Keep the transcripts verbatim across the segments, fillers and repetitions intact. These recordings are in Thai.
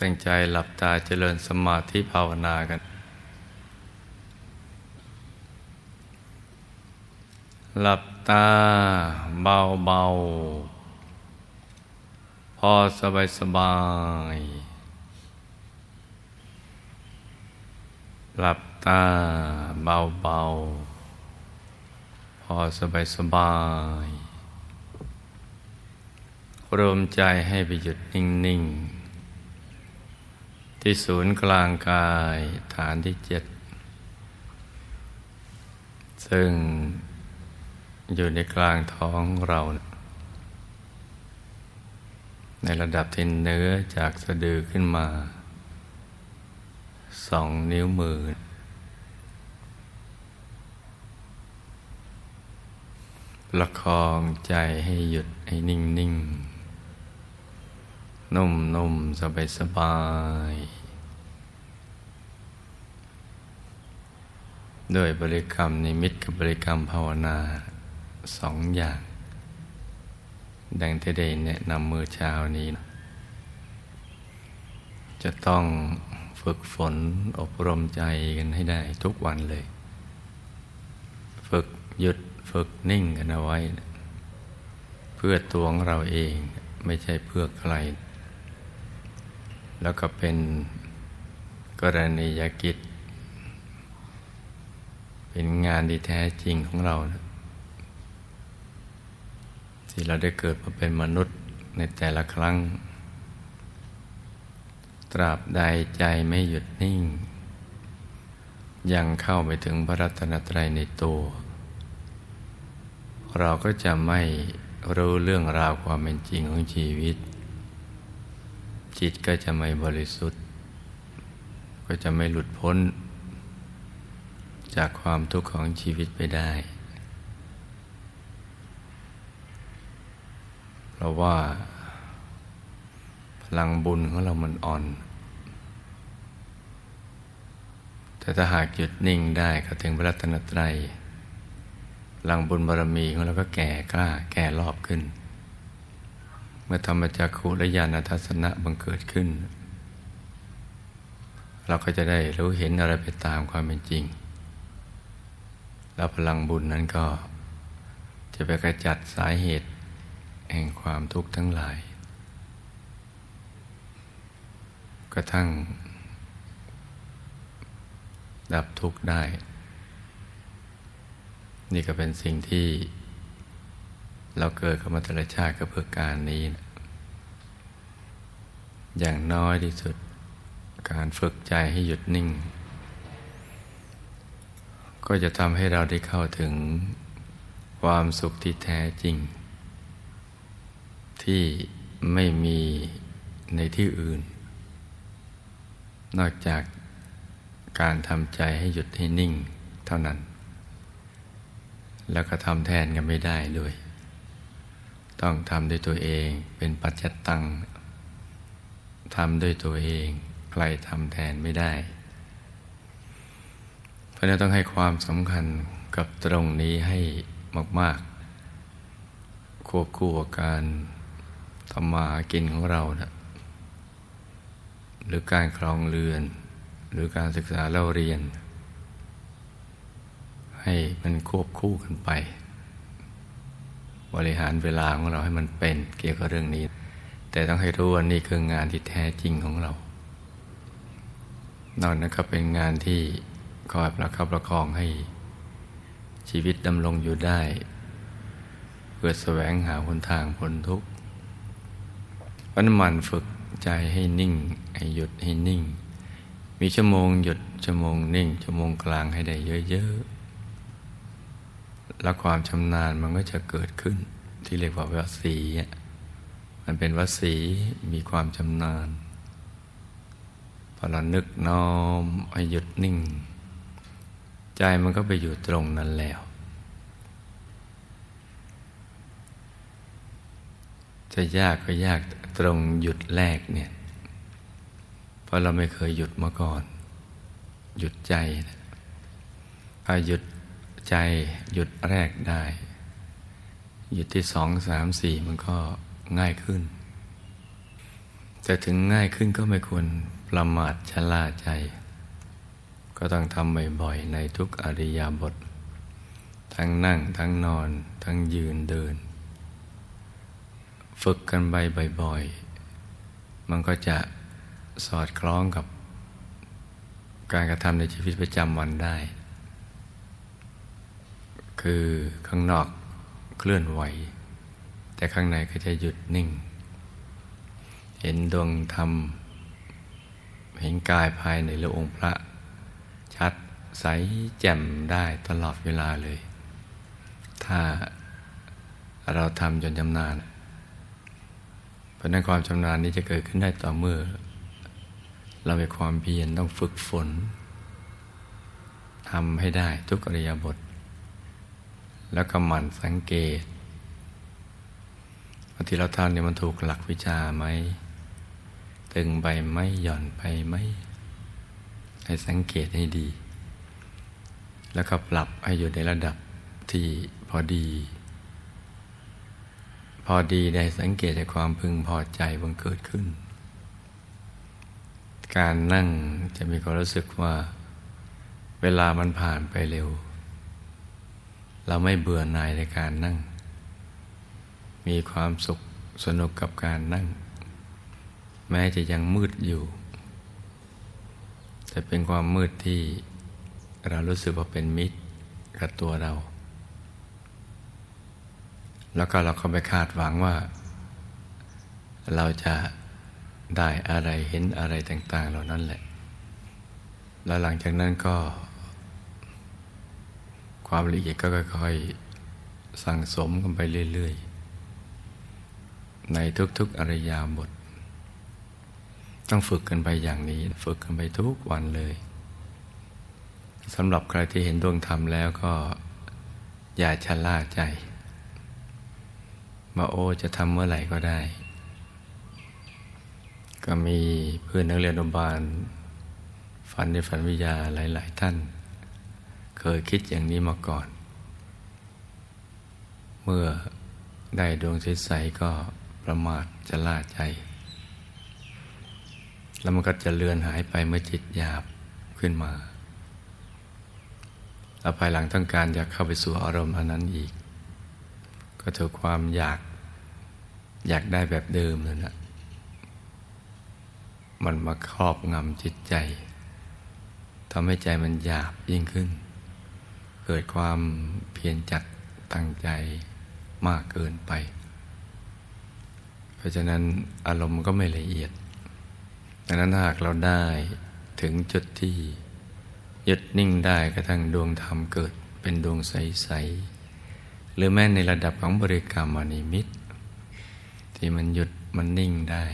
ตั้งใจหลับตาเจริญสมาธิภาวนากันหลับตาเบาๆพอสบายสบายหลับตาเบาๆพอสบายสบายรวมใจให้ไปหยุดนิ่งๆที่ศูนย์กลางกายฐานที่เจ็ดซึ่งอยู่ในกลางท้องเราในระดับที่เนื้อจากสะดือขึ้นมาสองนิ้วมือประคองใจให้หยุดให้นิ่งนิ่งนุ่มนุ่มสบายสบายด้วยบริกรรมนิมิตกับบริกรรมภาวนาสองอย่างดังที่ได้แนะนำเมื่อเช้านี้นะจะต้องฝึกฝนอบรมใจกันให้ได้ทุกวันเลยฝึกหยุดฝึกนิ่งกันเอาไว้นะเพื่อตัวของเราเองไม่ใช่เพื่อใครแล้วก็เป็นกรณียกิจเป็นงานที่แท้จริงของเรานะที่เราได้เกิดมาเป็นมนุษย์ในแต่ละครั้งตราบใดใจไม่หยุดนิ่งยังเข้าไปถึงพระรัตนตรัยในตัวเราก็จะไม่รู้เรื่องราวความเป็นจริงของชีวิตจิตก็จะไม่บริสุทธิ์ก็จะไม่หลุดพ้นจากความทุกข์ของชีวิตไปได้เพราะว่าพลังบุญของเรามันอ่อนแต่ถ้าหากหยุดนิ่งได้ก็ถึงพระรัตนตรัยพลังบุญบารมีของเราก็แก่กล้าแก่รอบขึ้นเมื่อธรรมจักขุและญาณทัสสนะบังเกิดขึ้นเราก็จะได้รู้เห็นอะไรไปตามความเป็นจริงแล้วพลังบุญนั้นก็จะไปกระจัดสาเหตุแห่งความทุกข์ทั้งหลายกระทั่งดับทุกข์ได้นี่ก็เป็นสิ่งที่เราเกิดขึ้นมาแต่ละชาติก็เพื่อการนี้อย่างน้อยที่สุดการฝึกใจให้หยุดนิ่งก็จะทำให้เราได้เข้าถึงความสุขที่แท้จริงที่ไม่มีในที่อื่นนอกจากการทำใจให้หยุดให้นิ่งเท่านั้นแล้วก็ทำแทนกันไม่ได้ด้วยต้องทำด้วยตัวเองเป็นปัจจัตตังทำด้วยตัวเองใครทำแทนไม่ได้เพราะฉะนั้นต้องให้ความสำคัญกับตรงนี้ให้มากๆควบคู่กับการทำมาหากินของเรานะหรือการครองเรือนหรือการศึกษาเล่าเรียนให้มันควบคู่กันไปบริหารเวลาของเราให้มันเป็นเกี่ยวกับเรื่องนี้แต่ต้องให้รู้ว่านี่คืองานที่แท้จริงของเรานอกนั้นก็เป็นงานที่คอยประคับประคองให้ชีวิตดำรงอยู่ได้เพื่อแสวงหาหนทางพ้นทุกข์วันหมั่นฝึกใจให้นิ่งให้หยุดให้นิ่งมีชั่วโมงหยุดชั่วโมงนิ่งชั่วโมงกลางให้ได้เยอะๆแล้วความชำนาญมันก็จะเกิดขึ้นที่เรียกว่าวัสสีมันเป็นวัสสีมีความชำนาญพอเรานึกน้อมให้หยุดนิ่งใจมันก็ไปอยู่ตรงนั้นแล้วจะยากก็ยากตรงหยุดแรกเนี่ยเพราะเราไม่เคยหยุดมาก่อนหยุดใจถ้าหยุดใจหยุดแรกได้หยุดที่สอง สาม สี่มันก็ง่ายขึ้น แต่ถึงง่ายขึ้นก็ไม่ควรประมาทชะล่าใจก็ต้องทำบ่อยๆในทุกอิริยาบถทั้งนั่งทั้งนอนทั้งยืนเดินฝึกกันไปบ่อยๆมันก็จะสอดคล้องกับการกระทำในชีวิตประจำวันได้คือข้างนอกเคลื่อนไหวแต่ข้างในก็จะหยุดนิ่งเห็นดวงธรรมเห็นกายภายในและองค์พระชัดใสแจ่มได้ตลอดเวลาเลยถ้าเราทำจนชำนาญเพราะนั้นความชำนาญนี้จะเกิดขึ้นได้ต่อเมื่อเรามีความเพียรต้องฝึกฝนทำให้ได้ทุกอิริยาบถแล้วก็หมั่นสังเกตบางทีเราทำเนี่ยมันถูกหลักวิชาไหมตึงไปไหมหย่อนไปไหมให้สังเกตให้ดีแล้วก็ปรับให้อยู่ในระดับที่พอดีพอดีได้สังเกตจากความพึงพอใจบังเกิดขึ้นการนั่งจะมีความรู้สึกว่าเวลามันผ่านไปเร็วเราไม่เบื่อหน่ายในการนั่งมีความสุขสนุกกับการนั่งแม้จะยังมืดอยู่แต่เป็นความมืดที่เรารู้สึกว่าเป็นมิตรกับตัวเราแล้วก็เราก็ไปคาดหวังว่าเราจะได้อะไรเห็นอะไรต่างๆเหล่านั้นแหละแล้วหลังจากนั้นก็ความละเอียดก็ค่อยๆสั่งสมกันไปเรื่อยๆในทุกๆอิริยาบถต้องฝึกกันไปอย่างนี้ฝึกกันไปทุกวันเลยสำหรับใครที่เห็นดวงธรรมแล้วก็อย่าชะล่าใจมาโอจะทำเมื่อไหร่ก็ได้ก็มีเพื่อนนักเรียนอนุบาลฝันในฝันวิทยาหลายๆท่านเคยคิดอย่างนี้มาก่อนเมื่อได้ดวงใสๆก็ประมาทจะล่าใจแล้วมันก็จะเลือนหายไปเมื่อจิตหยาบขึ้นมาแล้วภายหลังต้องการอยากเข้าไปสู่อารมณ์อันนั้นอีกก็ถูกความอยากอยากได้แบบเดิมเลยนะมันมาครอบงำจิตใจทำให้ใจมันหยาบยิ่งขึ้นเกิดความเพียรจัดตั้งใจมากเกินไปเพราะฉะนั้นอารมณ์ก็ไม่ละเอียดดังนั้นหากเราได้ถึงจุดที่หยุดนิ่งได้กระทั่งดวงธรรมเกิดเป็นดวงใสๆหรือแม้ในระดับของบริกรรมนิมิตที่มันหยุดมันนิ่งได้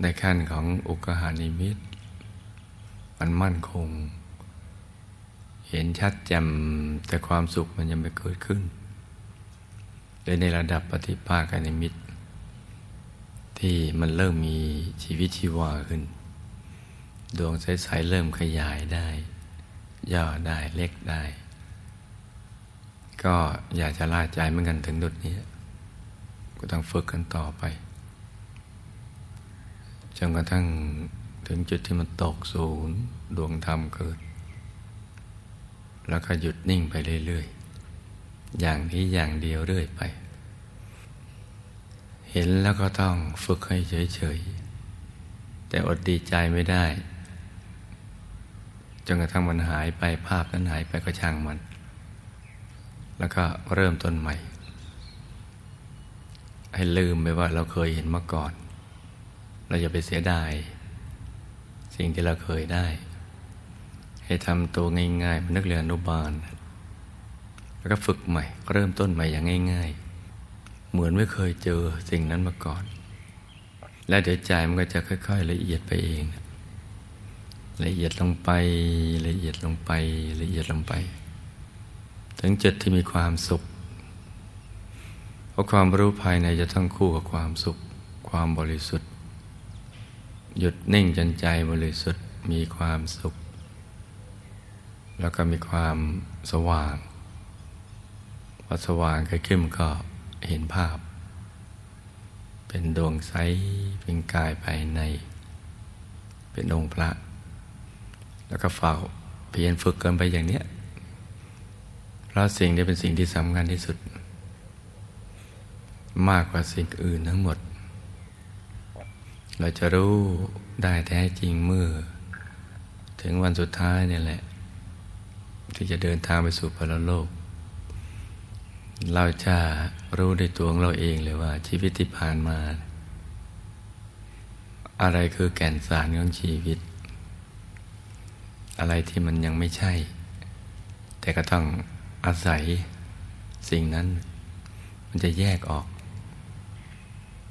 ในขั้นของอุกหานิมิตมันมั่นคงเห็นชัดแจ่มแต่ความสุขมันยังไม่เกิดขึ้นโดยในระดับปฏิภาคนิมิตที่มันเริ่มมีชีวิตชีวาขึ้นดวงใสๆเริ่มขยายได้ย่อได้เล็กได้ก็อย่าจะล่าใจเหมือนกันถึงจุดนี้ก็ต้องฝึกกันต่อไปจนกระทั่งถึงจุดที่มันตกศูนย์ดวงธรรมเกิดแล้วก็หยุดนิ่งไปเรื่อยๆอย่างนี้อย่างเดียวเรื่อยไปเห็นแล้วก็ต้องฝึกให้เฉยๆแต่อดดีใจไม่ได้จนกระทั่งมันหายไปภาพนั้นหายไปก็ช่างมันแล้วก็เริ่มต้นใหม่ให้ลืมไปว่าเราเคยเห็นมาก่อนเราอย่าไปเสียดายสิ่งที่เราเคยได้ให้ทำตัวง่ายๆเหมือนนักเรียนอนุบาลแล้วก็ฝึกใหม่เริ่มต้นใหม่อย่างง่ายๆเหมือนไม่เคยเจอสิ่งนั้นมาก่อนและเดี๋ยวใจมันก็จะค่อยๆละเอียดไปเองละเอียดลงไปละเอียดลงไปละเอียดลงไปถึงจุดที่มีความสุขเพราะความรู้ภายในจะต้องคู่กับความสุขความบริสุทธิ์หยุดนิ่งจนใจบริสุทธิ์มีความสุขแล้วก็มีความสว่างพอสว่างเกิดขึ้นก็เห็นภาพ เป็นดวงใสเป็นกายภายในเป็นองค์พระแล้วก็เฝ้าเพียรฝึกกันไปอย่างเนี้ยเพราะสิ่งนี้เป็นสิ่งที่สำคัญที่สุดมากกว่าสิ่งอื่นทั้งหมดเราจะรู้ได้แท้จริงเมื่อถึงวันสุดท้ายนี่แหละที่จะเดินทางไปสู่ปรโลกเราจะรู้ในตัวของเราเองเลยว่าชีวิตที่ผ่านมาอะไรคือแก่นสารของชีวิตอะไรที่มันยังไม่ใช่แต่ก็ต้องอาศัยสิ่งนั้นมันจะแยกออก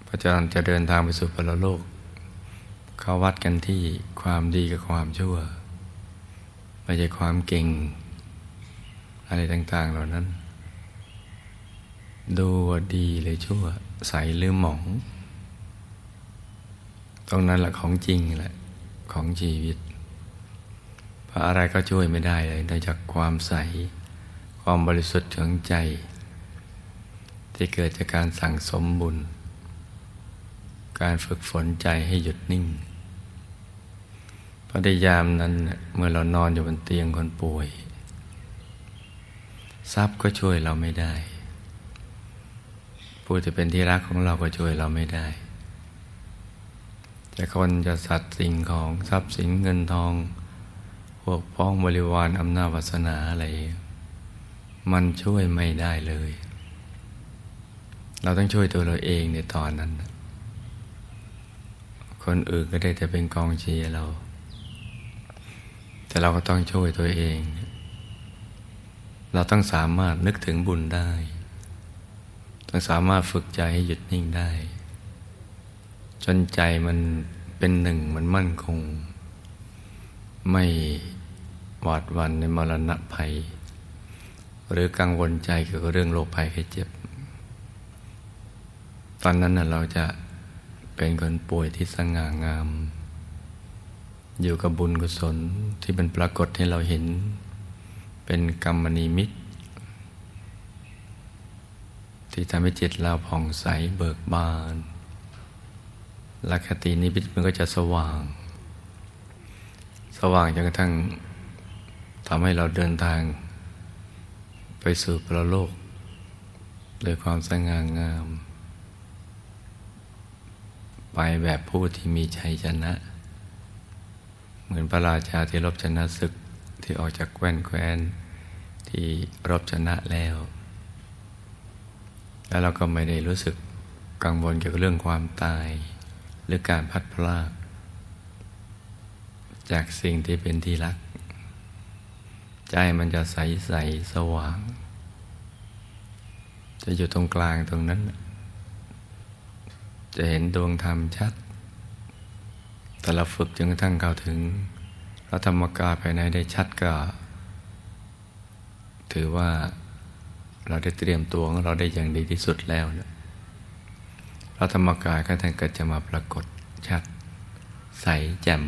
เพราะฉะนั้นจะเดินทางไปสู่ปรโลกเขาวัดกันที่ความดีกับความชั่วไม่ใช่ความเก่งอะไรต่างๆเหล่านั้นดูดีหรือชั่วใสหรือหมองตรงนั้นแหละของจริงแหละของชีวิตเพราะอะไรก็ช่วยไม่ได้เลยนอกจากความใสความบริสุทธิ์ของใจที่เกิดจากการสั่งสมบุญการฝึกฝนใจให้หยุดนิ่งเพราะในยามนั้นเมื่อเรานอนอยู่บนเตียงคนป่วยทรัพย์ก็ช่วยเราไม่ได้ผู้ที่เป็นที่รักของเราก็ช่วยเราไม่ได้แต่คนจะสัตว์สิ่งของทรัพย์สินเงินทองพวกพ้องบริวารอำนาจวาสนาอะไรมันช่วยไม่ได้เลยเราต้องช่วยตัวเราเองในตอนนั้นคนอื่นก็ได้แต่เป็นกองเชียร์เราแต่เราก็ต้องช่วยตัวเองเราต้องสามารถนึกถึงบุญได้ต้องสามารถฝึกใจให้หยุดนิ่งได้จนใจมันเป็นหนึ่งมันมั่นคงไม่หวาดหวั่นในมรณะภัยหรือกังวลใจเกี่ยวกับเรื่องโรคภัยไข้เจ็บตอนนั้นน่ะเราจะเป็นคนป่วยที่สง่างามอยู่กับบุญกุศลที่มันปรากฏให้เราเห็นเป็นกัมมนิมิตที่ทำให้จิตเราผ่องใสเบิกบานลักขตินิมิตมันก็จะสว่างสว่างจนกระทั่งทำให้เราเดินทางไปสู่ปรโลกโดยความสง่างามไปแบบผู้ที่มีชัยชนะเหมือนพระราชาที่รบชนะศึกที่ออกจากแคว้นแคว้นที่รบชนะแล้วแล้วเราก็ไม่ได้รู้สึกกังวลเกี่ยวกับเรื่องความตายหรือการพัดพรากจากสิ่งที่เป็นที่รักใจมันจะใสใสสว่างจะอยู่ตรงกลางตรงนั้นจะเห็นดวงธรรมชัดแต่เราฝึกจนกระทั่งเข้าถึงพระธรรมกายภายในได้ชัดก็ถือว่าเราได้เตรียมตัวของเราได้อย่างดีที่สุดแล้วนะพระธรรมกายก็ท่านก็จะมาปรากฏชัดใสแจ่ม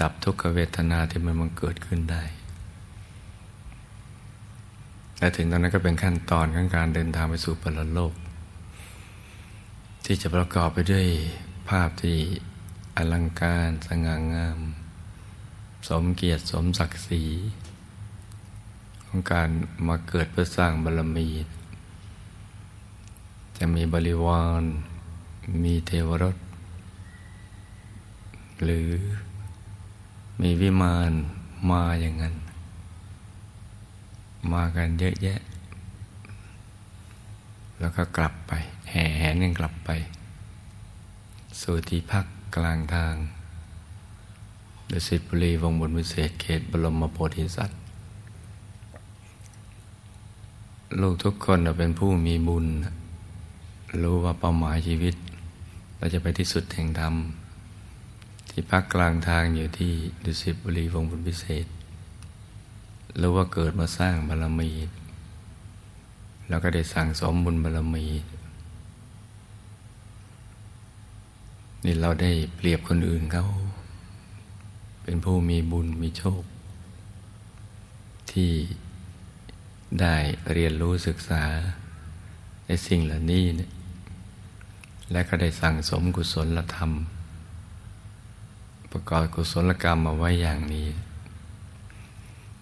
ดับทุกขเวทนาที่มันบังเกิดขึ้นได้และถึงตอนนั้นก็เป็นขั้นตอนของการเดินทางไปสู่ปรโลกที่จะประกอบไปด้วยภาพที่อลังการสง่างามสมเกียรติสมศักดิ์ศรีของการมาเกิดเพื่อสร้างบารมีจะมีบริวารมีเทวรสหรือมีวิมานมาอย่างนั้นมากันเยอะแยะแล้วก็กลับไปแห่แหนกันกลับไปสู่ที่พักกลางทางดุสิตบุรีวงบนวิเศษเขตบรมโพธิสัตว์ลูกทุกคนเป็นผู้มีบุญรู้ว่าเป้าหมายชีวิตเราจะไปที่สุดแห่งธรรมที่พักกลางทางอยู่ที่ดุสิตบุรีวงบนวิเศษรู้ว่าเกิดมาสร้างบารมีแล้วก็ได้สั่งสมบุญบารมีนี่เราได้เปรียบคนอื่นเขาเป็นผู้มีบุญมีโชคที่ได้เรียนรู้ศึกษาในสิ่งเหล่านี้เนี่ย และก็ได้สั่งสมกุศลธรรมประกอบกุศลกรรมมาไว้อย่างนี้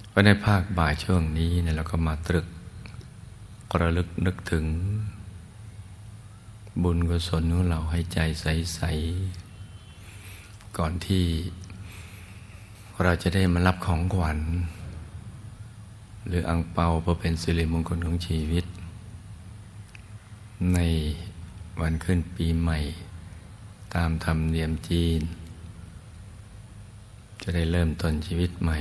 เพราะในภาคบ่ายช่วงนี้เนี่ยเราก็มาตรึกกระลึกนึกถึงบุญกุศลของเราให้ใจใสๆก่อนที่เราจะได้มารับของขวัญหรืออั่งเปาเพื่อเป็นสิริมงคลของชีวิตในวันขึ้นปีใหม่ตามธรรมเนียมจีนจะได้เริ่มต้นชีวิตใหม่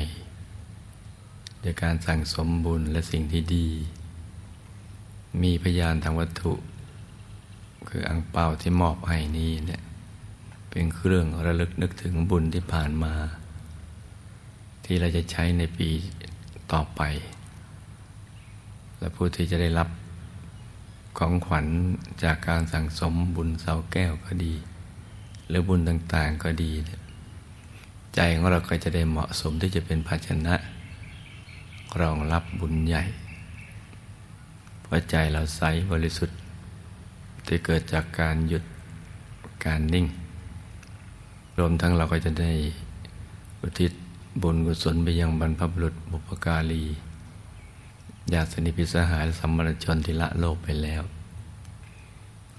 ด้วยการสั่งสมบุญและสิ่งที่ดีมีพยานทางวัตถุคืออั่งเปาที่มอบให้นี้เนี่ยเป็นเครื่องระลึกนึกถึงบุญที่ผ่านมาที่เราจะใช้ในปีต่อไปและผู้ที่จะได้รับของขวัญจากการสั่งสมบุญเสาแก้วก็ดีหรือบุญต่างๆก็ดีใจของเราก็จะได้เหมาะสมที่จะเป็นภาชนะรองรับบุญใหญ่เพราะใจเราใสบริสุทธิ์ที่เกิดจากการหยุดการนิ่งรวมทั้งเราก็จะได้อุทิศบุญกุศลไปยังบรรพบุรุษบุพการีญาติสนิทพิตรสหายสัมมรชนที่ละโลกไปแล้ว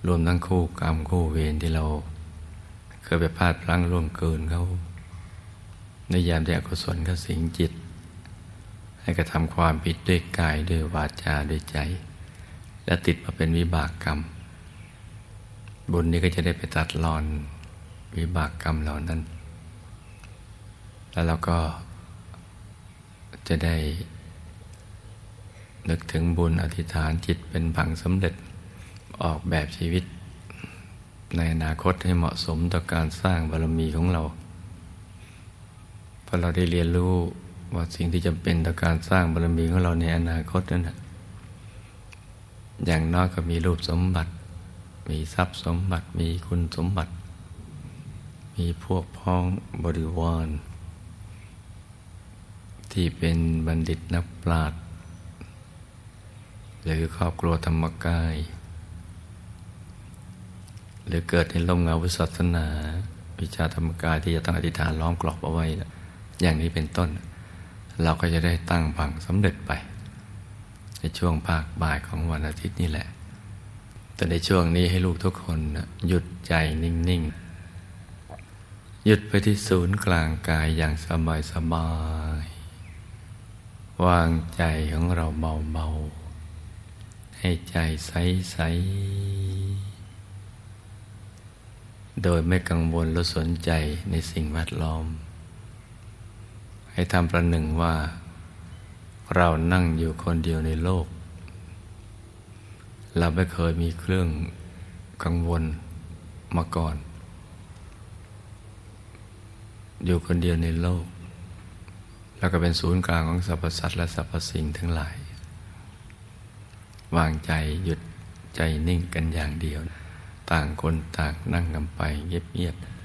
รวมทั้งคู่กรรมคู่เวรที่เราเคยไปพลาดพลั้งล่วงเกินเขาในยามที่อกุศลเข้าสิงจิตให้กระทำความผิดด้วยกายด้วยวาจาด้วยใจและติดมาเป็นวิบากกรรมบุญนี้ก็จะได้ไปตัดรอนวิบากกรรมเหล่านั้นแล้วเราก็จะได้นึกถึงบุญอธิษฐานจิตเป็นผังสำเร็จออกแบบชีวิตในอนาคตให้เหมาะสมต่อการสร้างบารมีของเราเพราะเราได้เรียนรู้ว่าสิ่งที่จำเป็นต่อการสร้างบารมีของเราในอนาคตนั้นนะอย่างน้อยก็มีรูปสมบัติมีทรัพย์สมบัติมีคุณสมบัติมีพวกพ้องบริวารที่เป็นบัณฑิตนักปราชญ์หรือครอบครัวธรรมกายหรือเกิดในร่มเงาวิศาสนาวิชาธรรมกายที่จะตั้งอธิษฐานล้อมกรอบเอาไว้อย่างนี้เป็นต้นเราก็จะได้ตั้งผังสำเร็จไปในช่วงภาคบ่ายของวันอาทิตย์นี่แหละแต่ในช่วงนี้ให้ลูกทุกคนหยุดใจนิ่งๆหยุดไปที่ศูนย์กลางกายอย่างสบายสบายวางใจของเราเบาๆให้ใจใสๆโดยไม่กังวลและสนใจในสิ่งแวดล้อมให้ทำประหนึ่งว่าเรานั่งอยู่คนเดียวในโลกเราไม่เคยมีเครื่องกังวลมาก่อนอยู่คนเดียวในโลกแล้วก็เป็นศูนย์กลางของสรรพสัตว์และสรรพสิ่งทั้งหลายวางใจหยุดใจนิ่งกันอย่างเดียวต่างคนต่างนั่งกันไปเงียบๆ